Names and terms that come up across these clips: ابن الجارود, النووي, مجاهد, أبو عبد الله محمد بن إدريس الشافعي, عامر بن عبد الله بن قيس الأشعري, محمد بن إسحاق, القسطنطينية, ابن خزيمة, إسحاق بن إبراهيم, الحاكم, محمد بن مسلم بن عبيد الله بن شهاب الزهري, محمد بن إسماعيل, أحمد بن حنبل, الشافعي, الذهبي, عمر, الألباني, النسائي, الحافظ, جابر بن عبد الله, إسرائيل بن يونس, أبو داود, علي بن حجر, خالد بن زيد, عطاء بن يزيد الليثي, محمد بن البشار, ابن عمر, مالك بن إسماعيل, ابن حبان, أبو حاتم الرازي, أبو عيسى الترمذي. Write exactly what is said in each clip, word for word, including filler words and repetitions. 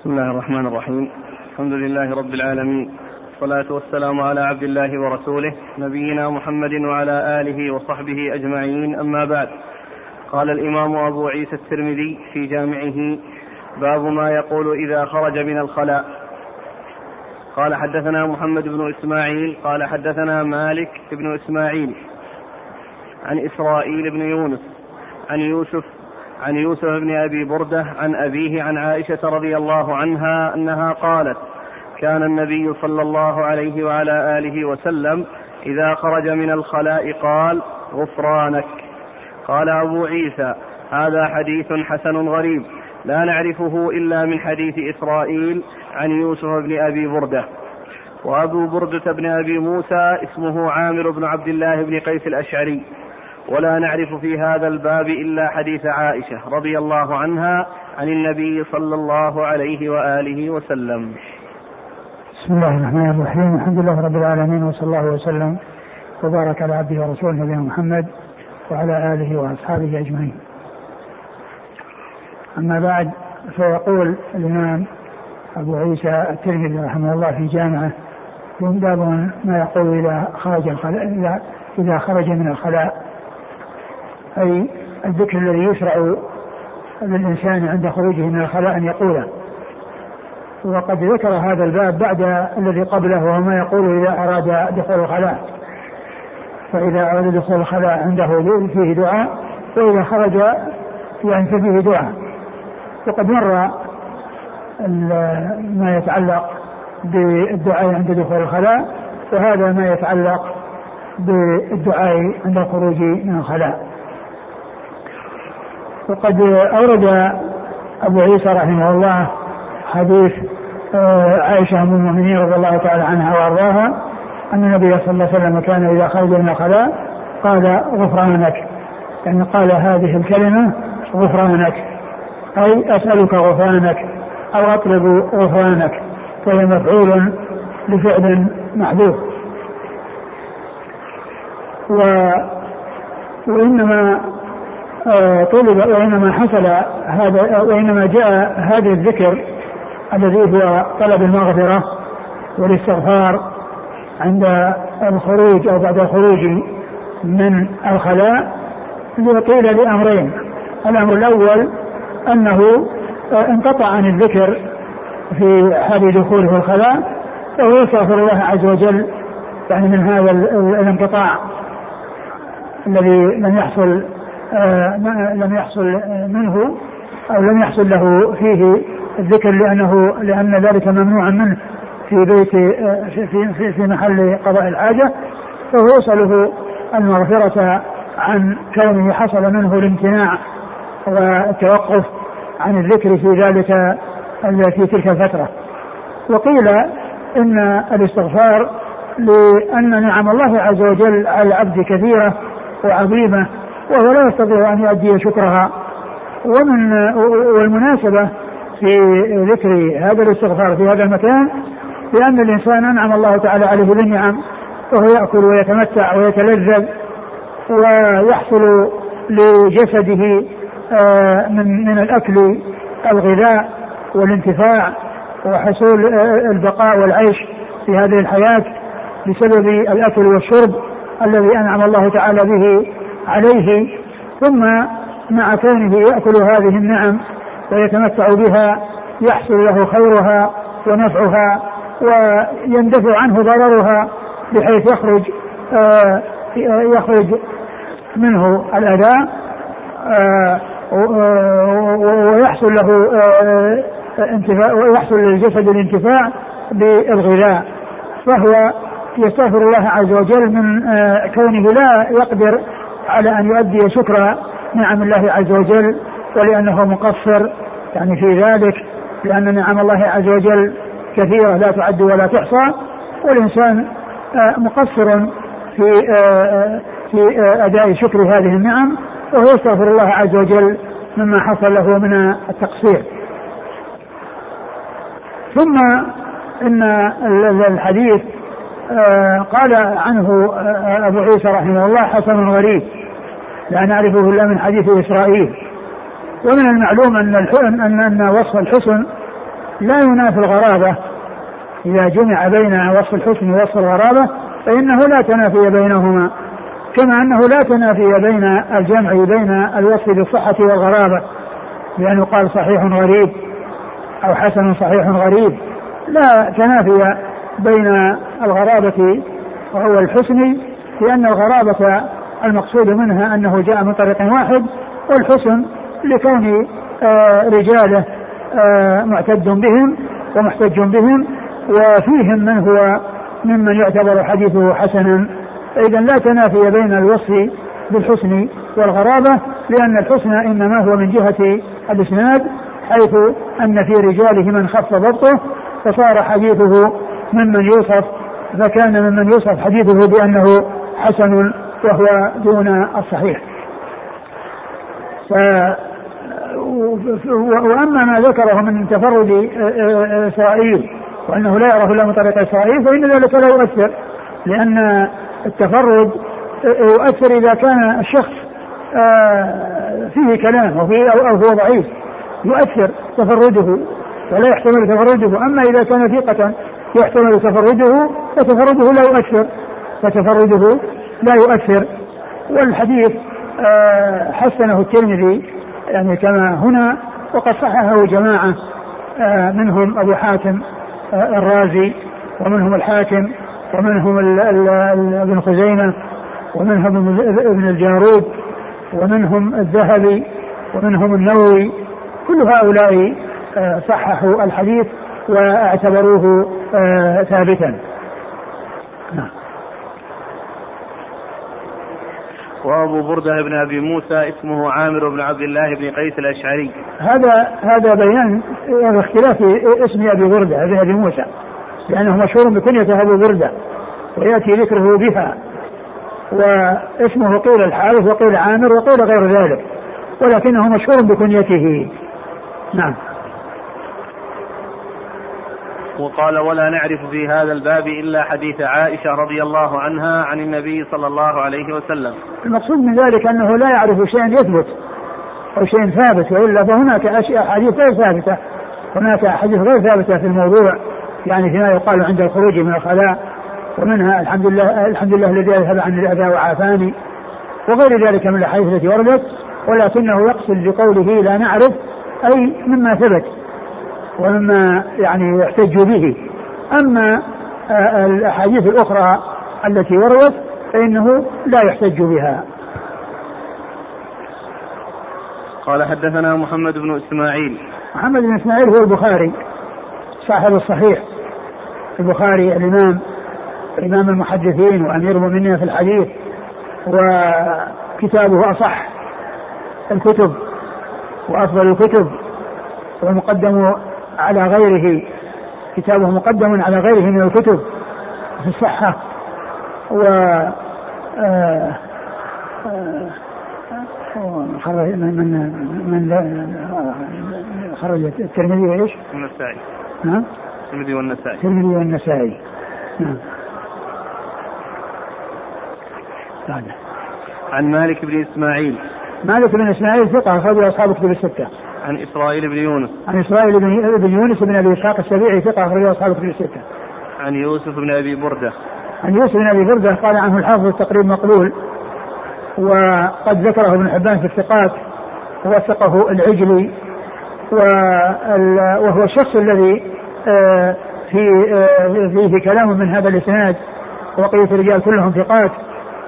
بسم الله الرحمن الرحيم. الحمد لله رب العالمين، والصلاة والسلام على عبد الله ورسوله نبينا محمد وعلى آله وصحبه أجمعين، أما بعد. قال الإمام أبو عيسى الترمذي في جامعه: باب ما يقول إذا خرج من الخلاء. قال: حدثنا محمد بن إسماعيل قال حدثنا مالك بن إسماعيل عن إسرائيل بن يونس عن يوسف عن يوسف بن أبي بردة عن أبيه عن عائشة رضي الله عنها أنها قالت: كان النبي صلى الله عليه وعلى آله وسلم إذا خرج من الخلاء قال: غفرانك. قال أبو عيسى: هذا حديث حسن غريب لا نعرفه إلا من حديث إسرائيل عن يوسف بن أبي بردة. وأبو بردة بن أبي موسى اسمه عامر بن عبد الله بن قيس الأشعري، ولا نعرف في هذا الباب إلا حديث عائشة رضي الله عنها عن النبي صلى الله عليه وآله وسلم. بسم الله الرحمن الرحيم. الحمد لله رب العالمين، وصلى الله وسلم وبارك على عبده ورسوله نبينا محمد وعلى آله وأصحابه أجمعين. أما بعد، فيقول الإمام أبو عيسى الترمذي رحمه الله في جامعه: باب ما يقول إذا خرج الخلاء إذا خرج من الخلاء، أي الذكر الذي يشرع للإنسان عند خروجه من الخلاء أن يقوله. وقد ذكر هذا الباب بعد الذي قبله، وما يقول إذا أراد دخول الخلاء، فإذا أراد دخول الخلاء عنده ذل فيه دعاء، وإذا خرج يعني فيه دعاء. وقد مر ما يتعلق بالدعاء عند دخول الخلاء، وهذا ما يتعلق بالدعاء عند الخروج من الخلاء. وقد أورد أبو عيسى رحمه الله حديث عائشة أم المؤمنين رضي الله تعالى عنها وأرضاها أن النبي صلى الله عليه وسلم كان إذا خرج من الخلاء قال: غفرانك. يعني قال هذه الكلمة: غفرانك، أي أسألك غفرانك أو أطلب غفرانك، فهي مفعول لفعل محذوف. و... وإنما طلب وإنما حصل هذا وإنما جاء هذا الذكر الذي هو طلب المغفرة والاستغفار عند الخروج أو بعد الخروج من الخلاء، قيل لأمرين: الأمر الأول أنه انقطع عن الذكر في حال دخوله الخلاء، فهو يستغفر الله عز وجل يعني من هذا الانقطاع الذي لم يحصل آه لم يحصل منه أو لم يحصل له فيه الذكر، لأنه لأن ذلك ممنوع منه في بيت آه في, في, في محل قضاء الحاجة، فهو يسأله المغفرة عن كونه حصل منه الامتناع والتوقف عن الذكر في ذلك في تلك الفترة. وقيل إن الاستغفار لأن نعم الله عز وجل على العبد كثيرة وعظيمة، وهو لا يستطيع أن يؤدي شكرها. ومن والمناسبة في ذكر هذا الاستغفار في هذا المكان لأن الإنسان أنعم الله تعالى عليه بالنعم، وهو يأكل ويتمتع ويتلذذ، ويحصل لجسده من من الأكل الغذاء والانتفاع وحصول البقاء والعيش في هذه الحياة بسبب الأكل والشرب الذي أنعم الله تعالى به عليه. ثم مع كونه يأكل هذه النعم ويتمتع بها يحصل له خيرها ونفعها، ويندفع عنه ضررها، بحيث يخرج آه يخرج منه الأذى آه ويحصل له آه انتفاع، ويحصل للجسد الانتفاع بالغذاء. فهو يستغفر الله عز وجل من آه كونه لا يقدر على أن يؤدي شكر نعم الله عز وجل، ولأنه مقصر يعني في ذلك، لأن نعم الله عز وجل كثيرة لا تعد ولا تحصى، والإنسان مقصر في في أداء شكر هذه النعم، وهو يستغفر الله عز وجل مما حصل له من التقصير. ثم إن الحديث قال عنه أبو عيسى رحمه الله حسن غريب لا نعرفه إلا من حديث إسرائيل. ومن المعلوم أن, أن وصف الحسن لا ينافي الغرابة إذا جمع بين وصف الحسن ووصف الغرابة فإنه لا تنافي بينهما, كما أنه لا تنافي بين الجمع بين الوصف بالصحة والغرابة, لأنه قال صحيح غريب أو حسن صحيح غريب, لا تنافي بين الغرابة وهو الحسن, لأن الغرابة المقصود منها أنه جاء من طريق واحد, والحسن لكون رجاله معتد بهم ومحتج بهم, وفيهم من هو ممن يعتبر حديثه حسنا. إذن لا تنافي بين الوصف بالحسن والغرابة, لأن الحسن إنما هو من جهة الإسناد, حيث أن في رجاله من خف ضبطه فصار حديثه ممن يوصف, فكان ممن يوصف حديثه بأنه حسن وهو دون الصحيح. ف... وأما ما ذكره من تفرد إسرائيل وأنه لا يعرف إلا من طريق إسرائيل فإن ذلك لا يؤثر, لأن التفرد يؤثر إذا كان الشخص فيه كلام أو هو ضعيف يؤثر تفرده فلا يحتمل تفرده, أما إذا كان ثقة يحتمل تفرده فتفرده لا يؤثر فتفرده لا يؤثر. والحديث حسنه الترمذي يعني كما هنا, وقد صححه جماعة منهم أبو حاتم الرازي ومنهم الحاكم ومنهم ابن خزيمة ومنهم ابن الجارود ومنهم الذهبي ومنهم النووي, كل هؤلاء صححوا الحديث واعتبروه ثابتا. وأبو بردة بن أبي موسى اسمه عامر بن عبد الله بن قيس الأشعري. هذا هذا بيان اختلاف اسم أبي بردة بن أبي موسى, لأنه مشهور بكنية أبو بردة ويأتي ذكره بها, واسمه قيل الحارث وقيل عامر وقيل غير ذلك, ولكنه مشهور بكنيته. نعم. وقال ولا نعرف في هذا الباب إلا حديث عائشة رضي الله عنها عن النبي صلى الله عليه وسلم. المقصود من ذلك أنه لا يعرف شيء يثبت أو شيء ثابت, وإلا فهناك أشياء حديث غير ثابتة, هناك حديث غير ثابتة في الموضوع, يعني فيما يقال عند الخروج من الخلاء, ومنها الحمد لله الحمد لله الذي أذهب عن الأذى وعافاني وغير ذلك من الأحاديث التي وردت, ولكنه يقصد بقوله لا نعرف أي مما ثبت ومما يعني يحتج به. أما الأحاديث الأخرى التي وردت فإنه لا يحتج بها. قال حدثنا محمد بن إسماعيل. محمد بن إسماعيل هو البخاري صاحب الصحيح, البخاري الإمام إمام المحدثين وأمير المؤمنين في الحديث, وكتابه أصح الكتب وأفضل الكتب, ومقدم على غيره, كتابه مقدم على غيره من الكتب في الصحة, و خرج من من من خرج الترمذي وإيش؟ النسائي. نعم. الترمذي والنسائي. الترمذي والنسائي. نعم. عن مالك بن إسماعيل. مالك بن إسماعيل ثقة أخرج أصحاب كتب الستة. عن إسرائيل بن يونس. عن إسرائيل بن يونس بن أبي إسحاق السبيعي ثقة أخرج أصحاب كتب الستة. عن يوسف بن أبي بردة. عن يوسف بن أبي بردة قال عنه الحافظ التقريب مقبول, وقد ذكره ابن حبان في الثقات, وثقه العجلي, وهو الشخص الذي فيه كلام من هذا الإسناد, وقيل الرجال كلهم ثقات,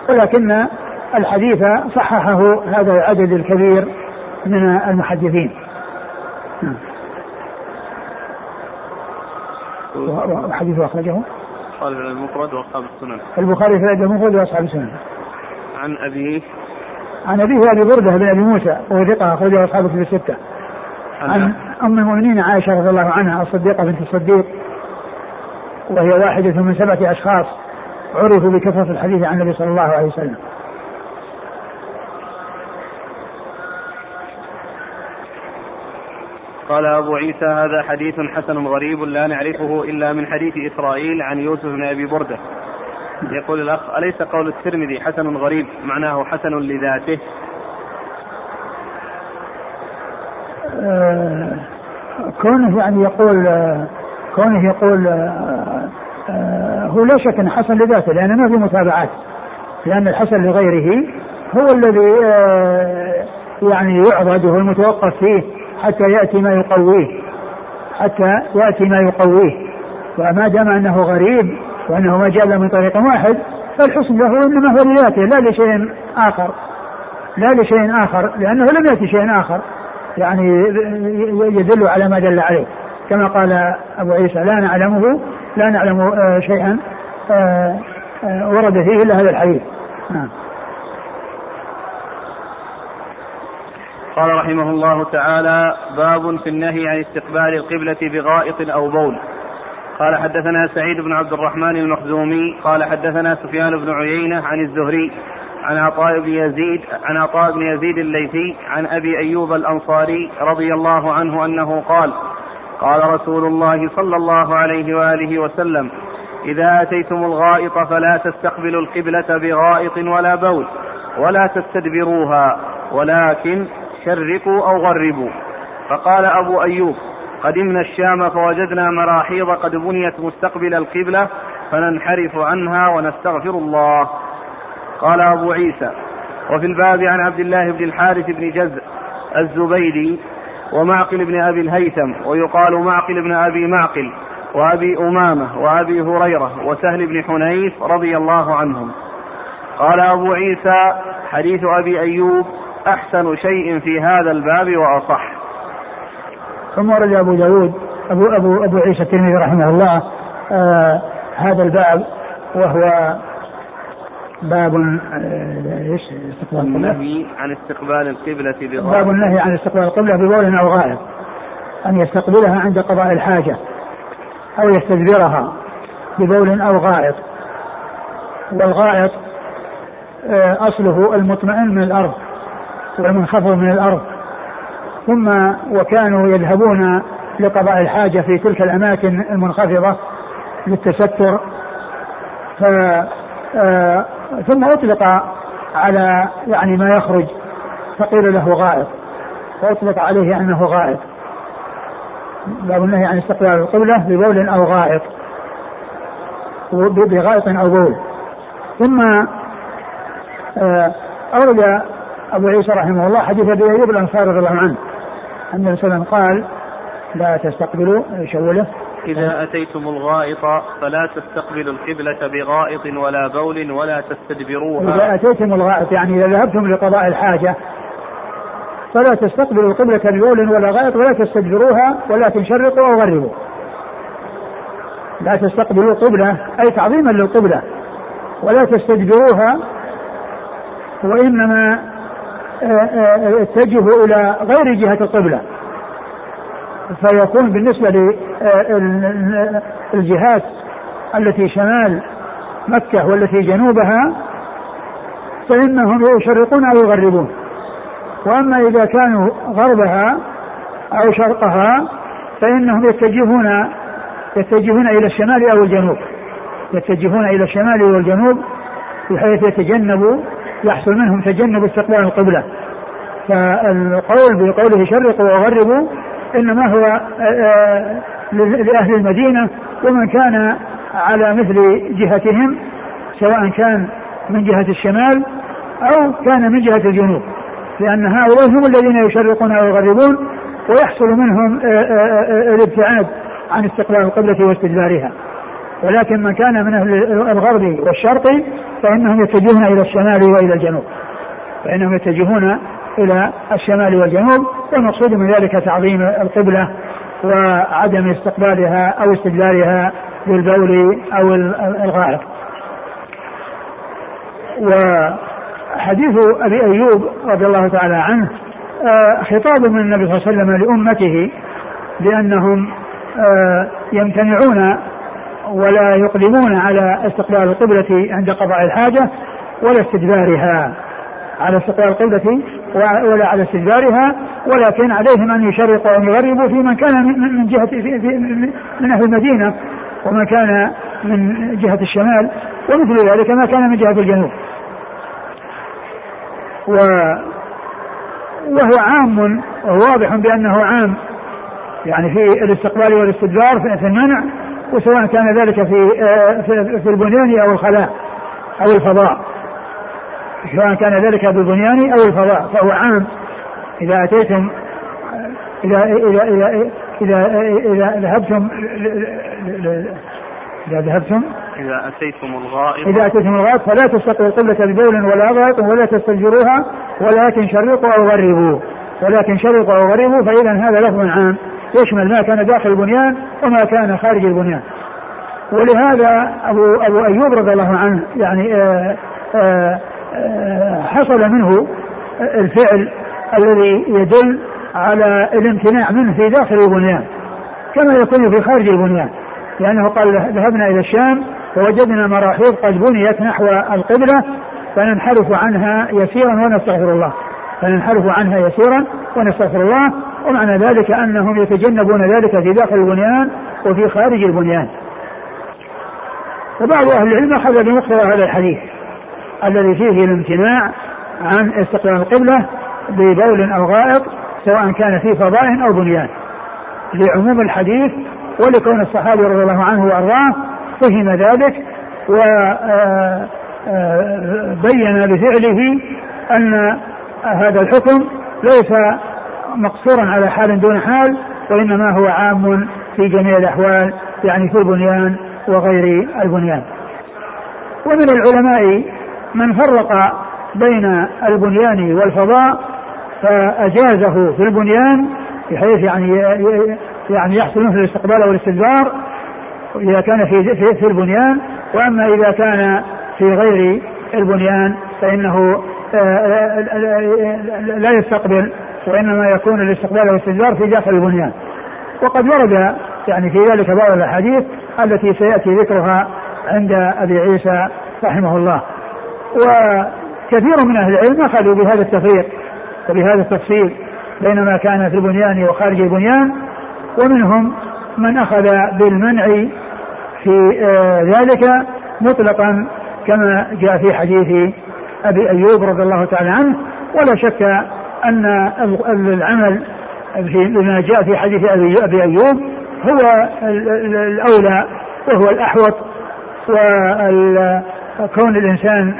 ولكن الحديث صححه هذا العدد الكبير من المحدثين. وحديث أخرجه قال في المفرد وأصحاب السنن. البخاري في المفرد وأصحاب السنن. عن أبيه. عن أبيه أبي بردة بن أبي موسى وثقة أخرجه أصحاب الكتب الستة. عن أم المؤمنين عائشة رضي الله عنها الصديقة بنت الصديق, وهي واحدة من سبعة أشخاص عرفوا بكثرة الحديث عن النبي صلى الله عليه وسلم. قال أبو عيسى هذا حديث حسن غريب لا نعرفه إلا من حديث إسرائيل عن يوسف بن أبي بردة. يقول الأخ أليس قول الترمذي حسن غريب معناه حسن لذاته؟ كونه يعني يقول كونه يقول هو لا شك حسن لذاته لأنه ما في متابعات، لأن الحسن لغيره هو الذي يعني يعرض وهو المتوقف فيه حتى يأتي ما يقويه حتى يأتي ما يقويه وما دام أنه غريب وأنه ما جاء من طريق واحد فالحسن له إنما هو لذاته لا لشيء آخر لا لشيء آخر لأنه لم يأتي شيء آخر يعني يدل على ما دل عليه، كما قال أبو عيسى لا نعلمه لا نعلم شيئا ورد فيه إلا هذا الحديث. قال رحمه الله تعالى: باب في النهي عن استقبال القبلة بغائط أو بول. قال: حدثنا سعيد بن عبد الرحمن المخزومي قال: حدثنا سفيان بن عيينة عن الزهري عن عطاء بن يزيد عن عطاء بن يزيد الليثي عن أبي أيوب الأنصاري رضي الله عنه أنه قال: قال رسول الله صلى الله عليه وآله وسلم: إذا أتيتم الغائط فلا تستقبلوا القبلة بغائط ولا بول ولا تستدبروها ولكن شرقوا أو غربوا. فقال أبو أيوب: قدمنا الشام فوجدنا مراحيض قد بنيت مستقبل القبلة فننحرف عنها ونستغفر الله. قال أبو عيسى: وفي الباب عن عبد الله بن الحارث بن جزء الزبيدي ومعقل بن أبي الهيثم ويقال معقل بن أبي معقل وأبي أمامة وأبي هريرة وسهل بن حنيف رضي الله عنهم. قال أبو عيسى: حديث أبي أيوب أحسن شيء في هذا الباب وأصح. ثم ورد أبو داود أبو, أبو, أبو عيسى الترمذي رحمه الله آه هذا الباب، وهو باب النهي عن استقبال القبلة بغائط، باب النهي عن استقبال القبلة ببول أو غائط، أن يستقبلها عند قضاء الحاجة أو يستدبرها ببول أو غائط. والغائط أصله المطمئن من الأرض والمنخفض من الأرض، ثم وكانوا يذهبون لقضاء الحاجة في تلك الأماكن المنخفضة للتستر، ف آه ثم أطلق على يعني ما يخرج فقيل له غائط، فأطلق عليه أنه غائط. باب النهي عن استقبال القبلة ببول أو غائط، بغائط أو بول. ثم آه أورد أبو عيسى رحمه الله حديث أبي أيوب الأنصاري رضي الله عنه أن الرسول قال: لا تستقبلوا شوله إذا أتيتم الغائط فلا تستقبلوا القبلة بغائط ولا بول ولا تستدبروها. إذا أتيتم الغائط يعني إذا ذهبتم لقضاء الحاجة فلا تستقبلوا القبلة ببول ولا غائط ولا تستدبروها ولكن شرقوا أو غربوا. لا تستقبلوا قبلة أي تعظيما للقبلة، ولا تستدبروها وإنما اتجهوا إلى غير جهة القبلة، فيكون بالنسبة للجهات التي شمال مكة والتي جنوبها فإنهم يشرقون أو يغربون، وأما إذا كانوا غربها أو شرقها فإنهم يتجهون يتجهون إلى الشمال أو الجنوب، يتجهون إلى الشمال والجنوب بحيث يتجنبوا يحصل منهم تجنب استقبال القبلة. فالقول بقوله شرقوا وغربوا إنما هو لأهل المدينة ومن كان على مثل جهتهم، سواء كان من جهة الشمال أو كان من جهة الجنوب، لأن هؤلاء هم الذين يشرقون ويغربون ويحصل منهم الابتعاد عن استقبال القبلة واستدبارها. ولكن من كان من أهل الغرب والشرق فإنهم يتجهون إلى الشمال وإلى الجنوب، فإنهم يتجهون إلى الشمال والجنوب، والمقصود من ذلك تعظيم القبلة وعدم استقبالها أو استدلالها بالبول أو الغائط. وحديث أبي أيوب رضي الله تعالى عنه خطاب من النبي صلى الله عليه وسلم لأمته لأنهم يمتنعون ولا يقدمون على استقبال القبلة عند قضاء الحاجة ولا استدبارها، على استقبال القبلة ولا على استدبارها، ولكن عليهم أن يشرقوا وأن يغربوا في من كان من جهة من أهل المدينة ومن كان من جهة الشمال، ومثل ذلك ما كان من جهة الجنوب. وهو عام وواضح بأنه عام يعني في الاستقبال والاستدبار في المنع، وسواء كان ذلك في في البنيان أو الخلاء أو الفضاء، سواء كان ذلك بالبنيان أو الفضاء فهو عام. إذا أتيتم إذا إذا إذا إذا إذا ذهبتم إذا ذهبتم إذا أتيتم الغائط إذا أتيتم الغائط فلا تستقبلوا القبلة ببول ولا غائط ولا تستنجروها ولكن شرقوا أو غربوا ولكن شرقوا أو غربوا. فإذا هذا لفظ عام يشمل ما كان داخل البنيان وما كان خارج البنيان. ولهذا أبو أبو أيوب رضي الله عنه يعني آآ آآ آآ حصل منه الفعل الذي يدل على الامتناع منه في داخل البنيان كما يكون في خارج البنيان، لأنه قال ذهبنا إلى الشام فوجدنا مراحيض قد بنيت نحو القبلة فننحرف عنها يسيرا ونستغفر الله فننحرف عنها يسيرا ونستغفر الله. ومعنى ذلك أنهم يتجنبون ذلك في داخل البنيان وفي خارج البنيان. وبعض أهل العلم أخذ بمقتضى هذا الحديث الذي فيه الامتناع عن استقبال القبلة ببول أو غائط سواء كان في فضاء أو بنيان لعموم الحديث، ولكون الصحابي رضي الله عنه وأرضاه فهم ذلك وبين بفعله أن هذا الحكم ليس مقصورا على حال دون حال، وإنما هو عام في جميع الأحوال يعني في البنيان وغير البنيان. ومن العلماء من فرق بين البنيان والفضاء فأجازه في البنيان بحيث يعني يعني يحصل منه الاستقبال والاستدبار إذا كان في في البنيان، وأما إذا كان في غير البنيان فإنه لا يستقبل وإنما يكون الاستقبال والاستدبار في داخل البنيان. وقد ورد يعني في ذلك بعض الأحاديث التي سيأتي ذكرها عند أبي عيسى رحمه الله. وكثير من أهل العلم أخذوا بهذا التفريق وبهذا التفصيل بين ما كان في البنيان وخارج البنيان، ومنهم من أخذ بالمنع في ذلك مطلقا كما جاء في حديث أبي أيوب رضي الله تعالى عنه. ولا شك أن العمل بما جاء في حديث أبي أيوب هو الأولى وهو الأحوط، وكون الإنسان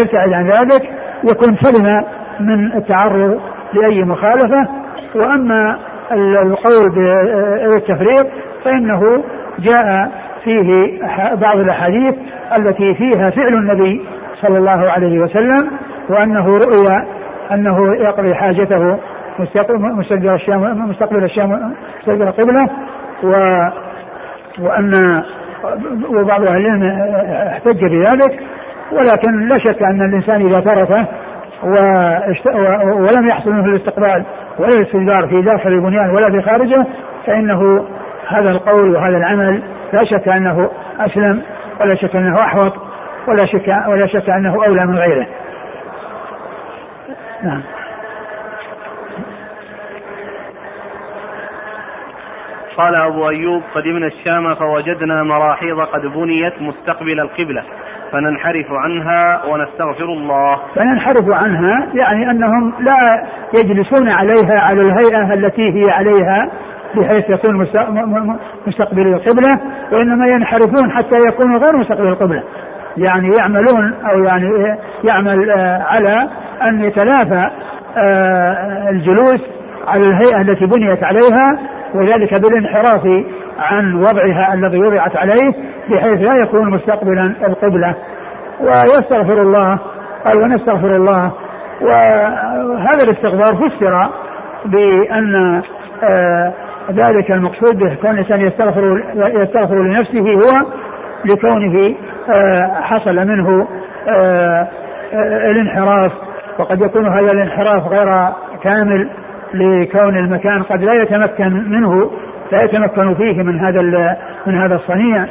يبتعد عن ذلك يكون سلما من التعرض لأي مخالفة. وأما القول بالتفريق فإنه جاء فيه بعض الأحاديث التي فيها فعل النبي صلى الله عليه وسلم وأنه رؤيا أنه يقضي حاجته مستقبل الشام مستقبل الشام مستقبل القبلة، وأن وبعض أهل العلم احتج بذلك. ولكن لا شك أن الإنسان إذا تركه ولم يحصل منه الاستقبال ولا الاستدبار في داخل البنيان ولا في خارجه فإنه هذا القول وهذا العمل لا شك أنه أسلم ولا شك أنه أحوط ولا شك ولا شك أنه أولى من غيره. نعم. قال أبو أيوب قدمنا الشام فوجدنا مراحيض قد بنيت مستقبل القبلة فننحرف عنها ونستغفر الله. فننحرف عنها يعني أنهم لا يجلسون عليها على الهيئة التي هي عليها بحيث يكون مستقبل القبلة، وإنما ينحرفون حتى يكونوا غير مستقبل القبلة، يعني يعملون أو يعني يعمل على أن يتلافى الجلوس على الهيئة التي بنيت عليها، وذلك بالانحراف عن وضعها الذي وضعت عليه بحيث لا يكون مستقبلا القبلة. ويستغفر الله قال ونستغفر الله. وهذا الاستغفار فسر بأن ذلك المقصود به كون الإنسان يستغفر, يستغفر لنفسه هو لكونه حصل منه الانحراف، وقد يكون هذا الانحراف غير كامل لكون المكان قد لا يتمكن منه لا يتمكن فيه من هذا من هذا الصنيع.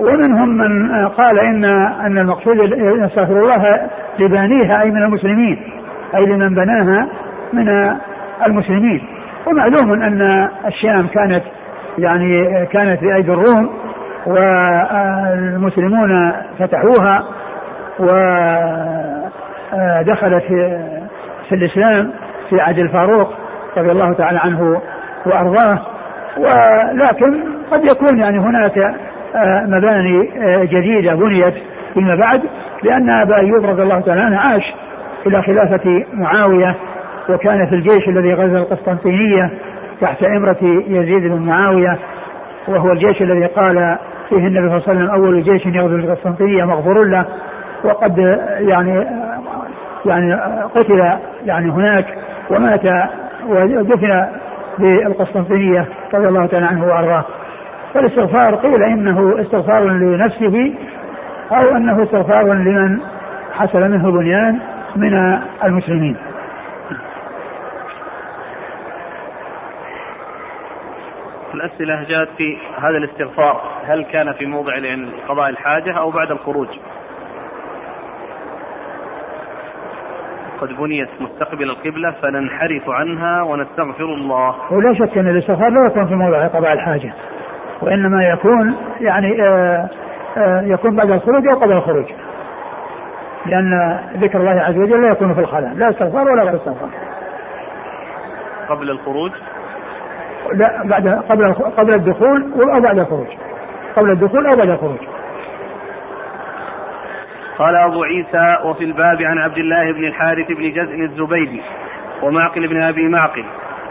ومنهم من قال ان ان المقصود يستغفر الله لبانيها اي من المسلمين اي لمن بناها من المسلمين. ومعلوم ان الشام كانت يعني كانت بأيدي الروم والمسلمون فتحوها ودخلت في الاسلام في عهد الفاروق رضي الله تعالى عنه وأرضاه، ولكن قد يكون يعني هناك مباني جديدة بنيت فيما بعد، لأن أبا أيوب رضي الله تعالى عنه عاش إلى خلافة معاوية وكان في الجيش الذي غزا القسطنطينية تحت إمرة يزيد بن معاوية، وهو الجيش الذي قال فيه النبي صلى الله عليه وسلم أول جيش يغزو القسطنطينية مغفور له، وقد يعني يعني قتل يعني هناك ومات ودفن بالقسطنطينية رضي الله تعالى عنه وأرضاه. فالاستغفار قيل إنه استغفار لنفسه أو أنه استغفار لمن حصل منه بنيان من المسلمين. الأسئلة جاءت في هذا الاستغفار هل كان في موضع قضاء الحاجة أو بعد الخروج؟ قد بنيت مستقبل القبلة فننحرف عنها ونستغفر الله. ولا شك أن الاستغفار لا يكون في موضع قضاء الحاجة، وإنما يكون يعني آآ آآ يكون بعد الخروج أو قبل الخروج، لأن ذكر الله عز وجل لا يكون في الخلاء، لا استغفار ولا غير استغفار. قبل الخروج؟ لا بعد قبل قبل الدخول أو بعد الخروج، قبل الدخول أو بعد الخروج. قال أبو عيسى وفي الباب عن عبد الله بن الحارث بن جزء الزبيدي ومعقل بن أبي معقل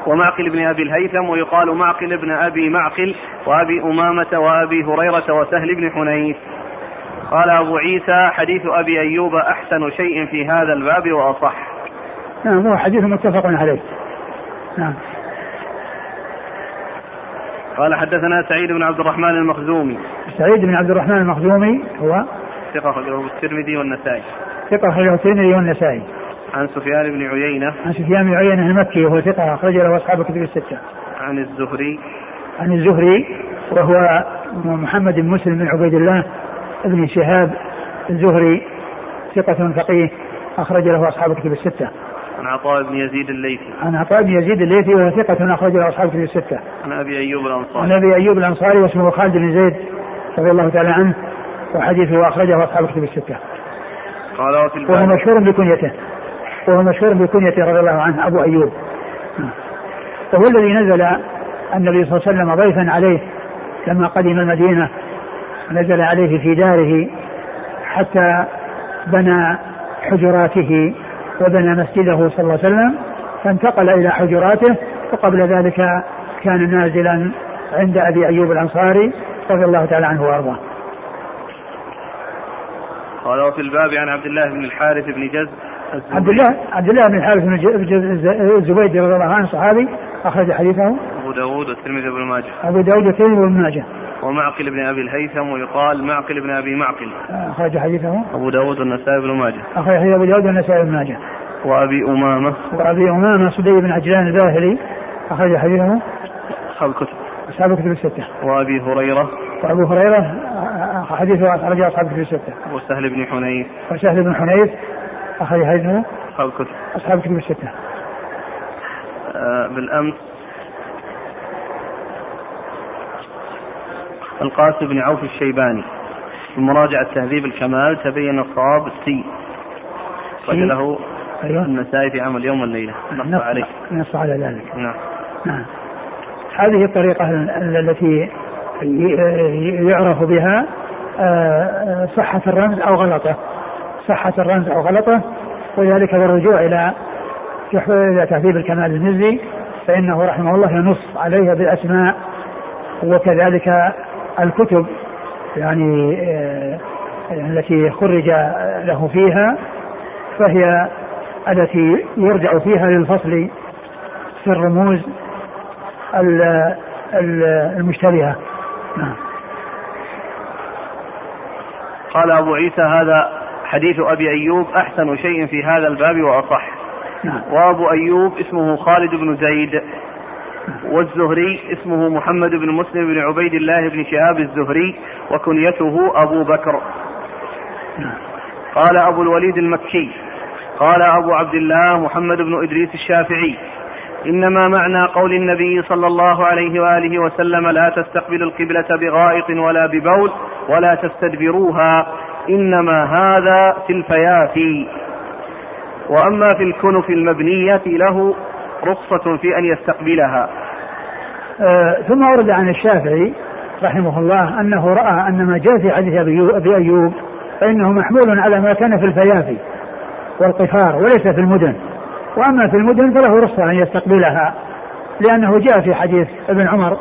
ومعقل بن أبي الهيثم ويقال معقل بن أبي معقل وأبي أمامة وأبي هريرة وسهل بن حنيف. قال أبو عيسى حديث أبي أيوب أحسن شيء في هذا الباب وأصح. نعم هو حديث متفق عليه. نعم. قال حدثنا سعيد بن عبد الرحمن المخزومي. سعيد بن عبد الرحمن المخزومي هو ثقة أخرجه الترمذي والنسائي. ثقة أخرجه الترمذي والنسائي. عن سفيان بن عيينة. عن سفيان بن عيينة المكي وهو ثقة أخرجه أصحاب الكتب الستة. عن الزهري. عن الزهري وهو محمد بن مسلم بن عبيد الله بن شهاب الزهري ثقة فقيه أخرجه أصحاب الكتب الستة. عن عطاء بن يزيد الليثي. عن عطاء بن يزيد الليثي وهو ثقة أخرجه أصحاب الكتب الستة. عن أبي أيوب الأنصاري. عن أبي أيوب الأنصاري واسمه خالد بن زيد رضي الله تعالى عنه وحديثه أخرجه أصحاب الكتب الستة. قال وفي الباب. وهو مشهور بكنيته. وهو مشهور بكنيته رضي الله عنه أبو أيوب. وهو الذي نزل النبي صلى الله عليه وسلم ضيفا عليه لما قدم المدينة، نزل عليه في داره حتى بنى حجراته وبنى مسجده صلى الله عليه وسلم، فانتقل إلى حجراته، وقبل ذلك كان نازلا عند أبي أيوب الأنصاري رضي الله تعالى عنه وأرضاه. قال وفي الباب عن عبد الله بن الحارث بن جزء الزبيدي. عبد الله عبد الله بن الحارث بن جزء الزبيدي رضي الله عنه صحابي أخرج حديثه أبو داود والترمذي وابن ماجه. أبو داود والترمذي وابن ماجه. ومعقل بن أبي الهيثم ويقال معقل بن أبي معقل أخرج حديثه أبو داود والنسائي وابن ماجه. أخرج حديث أبو داود والنسائي وابن ماجه. وأبي أمامة. وأبي أمامة صدي بن عجلان الباهلي أخرج حديثه أصحاب الكتب. أصحاب الكتب الستة. وأبي هريرة. وأبو هريرة حديثه أخرج أصحاب الكتب الستة. وسهل بن حنيف. وسهل بن حنيف أخرج حديثه أصحاب الكتب. أصحاب الكتب الستة. أه بالأمس القاسم بن عوف الشيباني في مراجعة تهذيب الكمال تبين الصواب السي وجله أيوة. النسائي في عمل يوم والليلة نص عليه نص على ذلك. نعم نعم. هذه الطريقة التي يعرف بها صحة الرمز أو غلطة صحة الرمز أو غلطة، وذلك بالرجوع إلى تهذيب الكمال المزي فإنه رحمه الله ينص عليها بالأسماء، وكذلك الكتب يعني التي خرج له فيها فهي التي يرجع فيها للفصل في الرموز المشتبهة. قال أبو عيسى هذا حديث أبي أيوب أحسن شيء في هذا الباب وأصح. وأبو أيوب اسمه خالد بن زيد، والزهري اسمه محمد بن مسلم بن عبيد الله بن شهاب الزهري وكنيته أبو بكر. قال أبو الوليد المكي قال أبو عبد الله محمد بن إدريس الشافعي إنما معنى قول النبي صلى الله عليه وآله وسلم لا تستقبل القبلة بغائط ولا ببول ولا تستدبروها إنما هذا في الفيافي، وأما في الكنف المبنية له رخصة في أن يستقبلها ثم ورد عن الشافعي رحمه الله أنه رأى أن ما جاء في حديث أبي أيوب فإنه محمول على ما كان في الفيافي والقفار وليس في المدن, وأما في المدن فله رخصة أن يستقبلها, لأنه جاء في حديث ابن عمر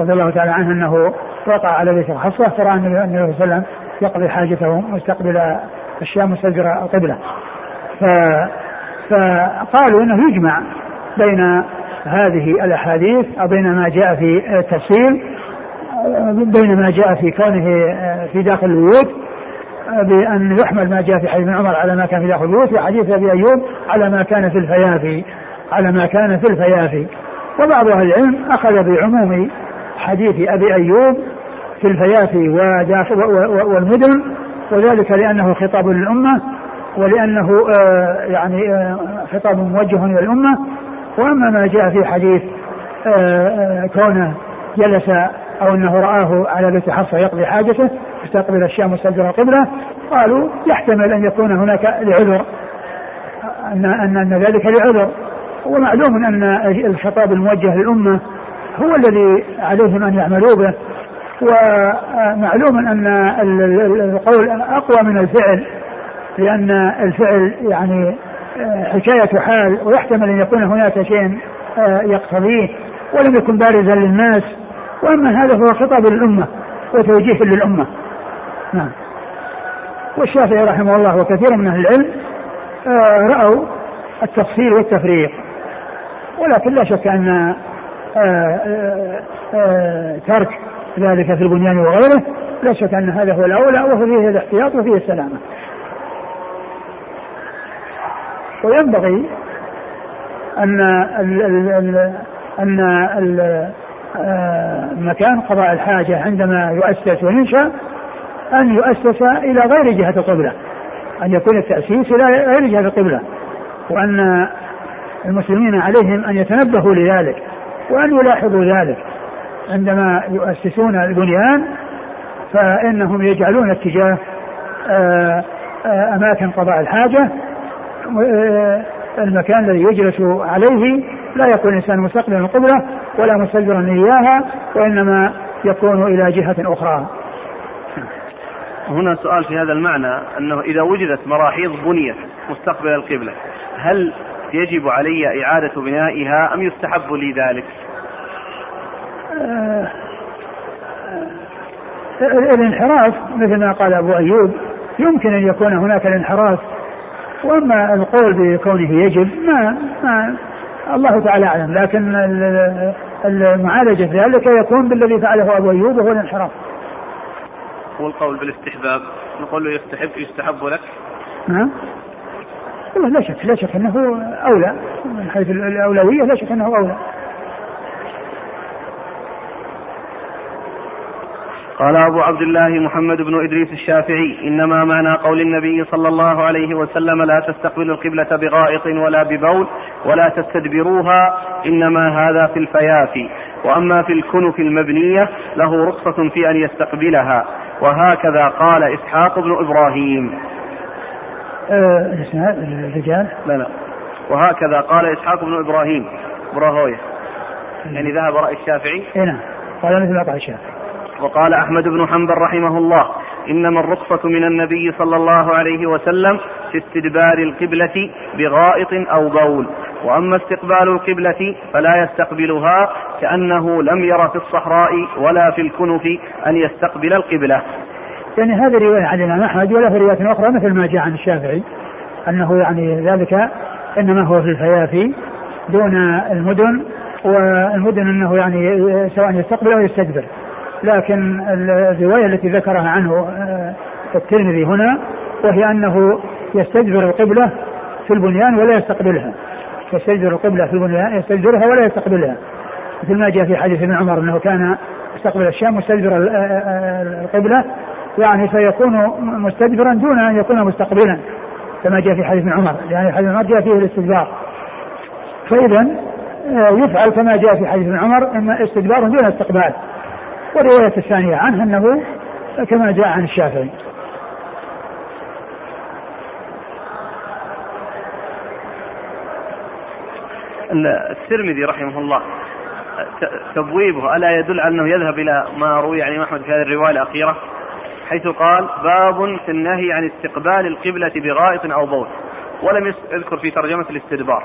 رضي الله تعالى عنه أنه وقع على بيت الحصة فرأى النبي صلى الله عليه وسلم يقضي حاجتهم مستقبل الشام مستدبر القبلة, فقالوا أنه يجمع بين هذه الأحاديث أو بين ما جاء في التفصيل بين ما جاء في كونه في داخل البيوت بأن يحمل ما جاء في حديث ابن عمر على ما كان في داخل البيوت وحديث أبي أيوب على ما كان في الفيافي على ما كان في الفيافي. وبعض أهل العلم أخذ بعموم حديث أبي أيوب في الفيافي والمدن, وذلك لأنه خطاب للأمة ولأنه يعني خطاب موجه للأمة. وأما ما جاء في حديث كونه جلس أو أنه رآه على بيت حصة يقضي حاجته يستقبل الشام مستدبر القبلة, قالوا يحتمل أن يكون هناك لعذر أن, أن, أن ذلك لعذر, ومعلوم أن الخطاب الموجه للأمة هو الذي عليهم أن يعملوا به, ومعلوم أن القول أقوى من الفعل لأن الفعل يعني حكاية حال ويحتمل أن يكون هناك شيء يقتضيه ولم يكن بارزا للناس, وأما هذا هو خطاب للأمة وتوجيه للأمة. نعم. والشافعي رحمه الله وكثير من أهل العلم رأوا التفصيل والتفريق, ولكن لا شك أن ترك ذلك في البنيان وغيره لا شك أن هذا هو الأولى وهو فيه الاحتياط وفيه السلامة. وينبغي أن أن مكان قضاء الحاجة عندما يؤسس وينشأ أن يؤسس إلى غير جهة القبلة, أن يكون التأسيس إلى غير جهة القبلة, وأن المسلمين عليهم أن يتنبهوا لذلك وأن يلاحظوا ذلك عندما يؤسسون البنيان, فإنهم يجعلون اتجاه أماكن قضاء الحاجة المكان الذي يجلس عليه, لا يكون الإنسان مستقبلا القبلة ولا مستدبرا إياها, وإنما يكون إلى جهة أخرى. هنا سؤال في هذا المعنى, أنه إذا وجدت مراحيض بنيت مستقبل القبلة هل يجب علي إعادة بنائها أم يستحب لي ذلك؟ آه الانحراف مثل ما قال أبو أيوب يمكن أن يكون هناك الانحراف, وأما القول بكونه يجب ما, ما الله تعالى أعلم, لكن المعالجة ذلك يكون بالذي فعله أبو أيوب وهو الانحراف. والقول بالاستحباب نقول له يستحب يستحب لك؟ نعم والله لا شك لا شك أنه أولى من حيث الأولوية, لا شك أنه أولى. قال أبو عبد الله محمد بن إدريس الشافعي: إنما معنى قول النبي صلى الله عليه وسلم لا تستقبلوا القبلة بغائط ولا ببول ولا تستدبروها إنما هذا في الفيافي, وأما في الكنف المبنية له رخصة في أن يستقبلها, وهكذا قال إسحاق بن إبراهيم. الرجال؟ لا لا وهكذا قال إسحاق بن إبراهيم براهوية, يعني ذهب رأي الشافعي. نعم قال مثل ما قال الشافعي. وقال أحمد بن حنبل رحمه الله: إنما الرخصة من النبي صلى الله عليه وسلم في استدبار القبلة بغائط أو بول, وأما استقبال القبلة فلا يستقبلها كأنه لم ير في الصحراء ولا في الكنف أن يستقبل القبلة. يعني هذا رواية عن الإمام أحمد, ولا في رواية أخرى مثل ما جاء عن الشافعي أنه يعني ذلك إنما هو في الفيافي دون المدن, والمدن أنه يعني سواء يستقبل أو يستدبر, لكن الرواية التي ذكرها عنه الترمذي هنا وهي أنه يستدبر القبلة في البنيان ولا يستقبلها, يستدبر القبلة في البنيان يستدبرها ولا يستقبلها, مثل ما جاء في حديث ابن عمر أنه كان يستقبل الشام مستدبر القبلة, يعني فيكون مستدبرا دون أن يكون مستقبلا كما جاء في حديث ابن عمر, يعني حديث ابن عمر جاء فيه الاستدبار, فإذا يفعل كما جاء في حديث ابن عمر إما استدبار دون استقبال. والرواية الثانية عنه أنه كما جاء عن الشافعي. الترمذي رحمه الله تبويبه ألا يدل أنه يذهب إلى ما روي عن أحمد في هذه الرواية الأخيرة، حيث قال باب في النهي عن استقبال القبلة بغائط أو بول، ولم يذكر في ترجمة الاستدبار.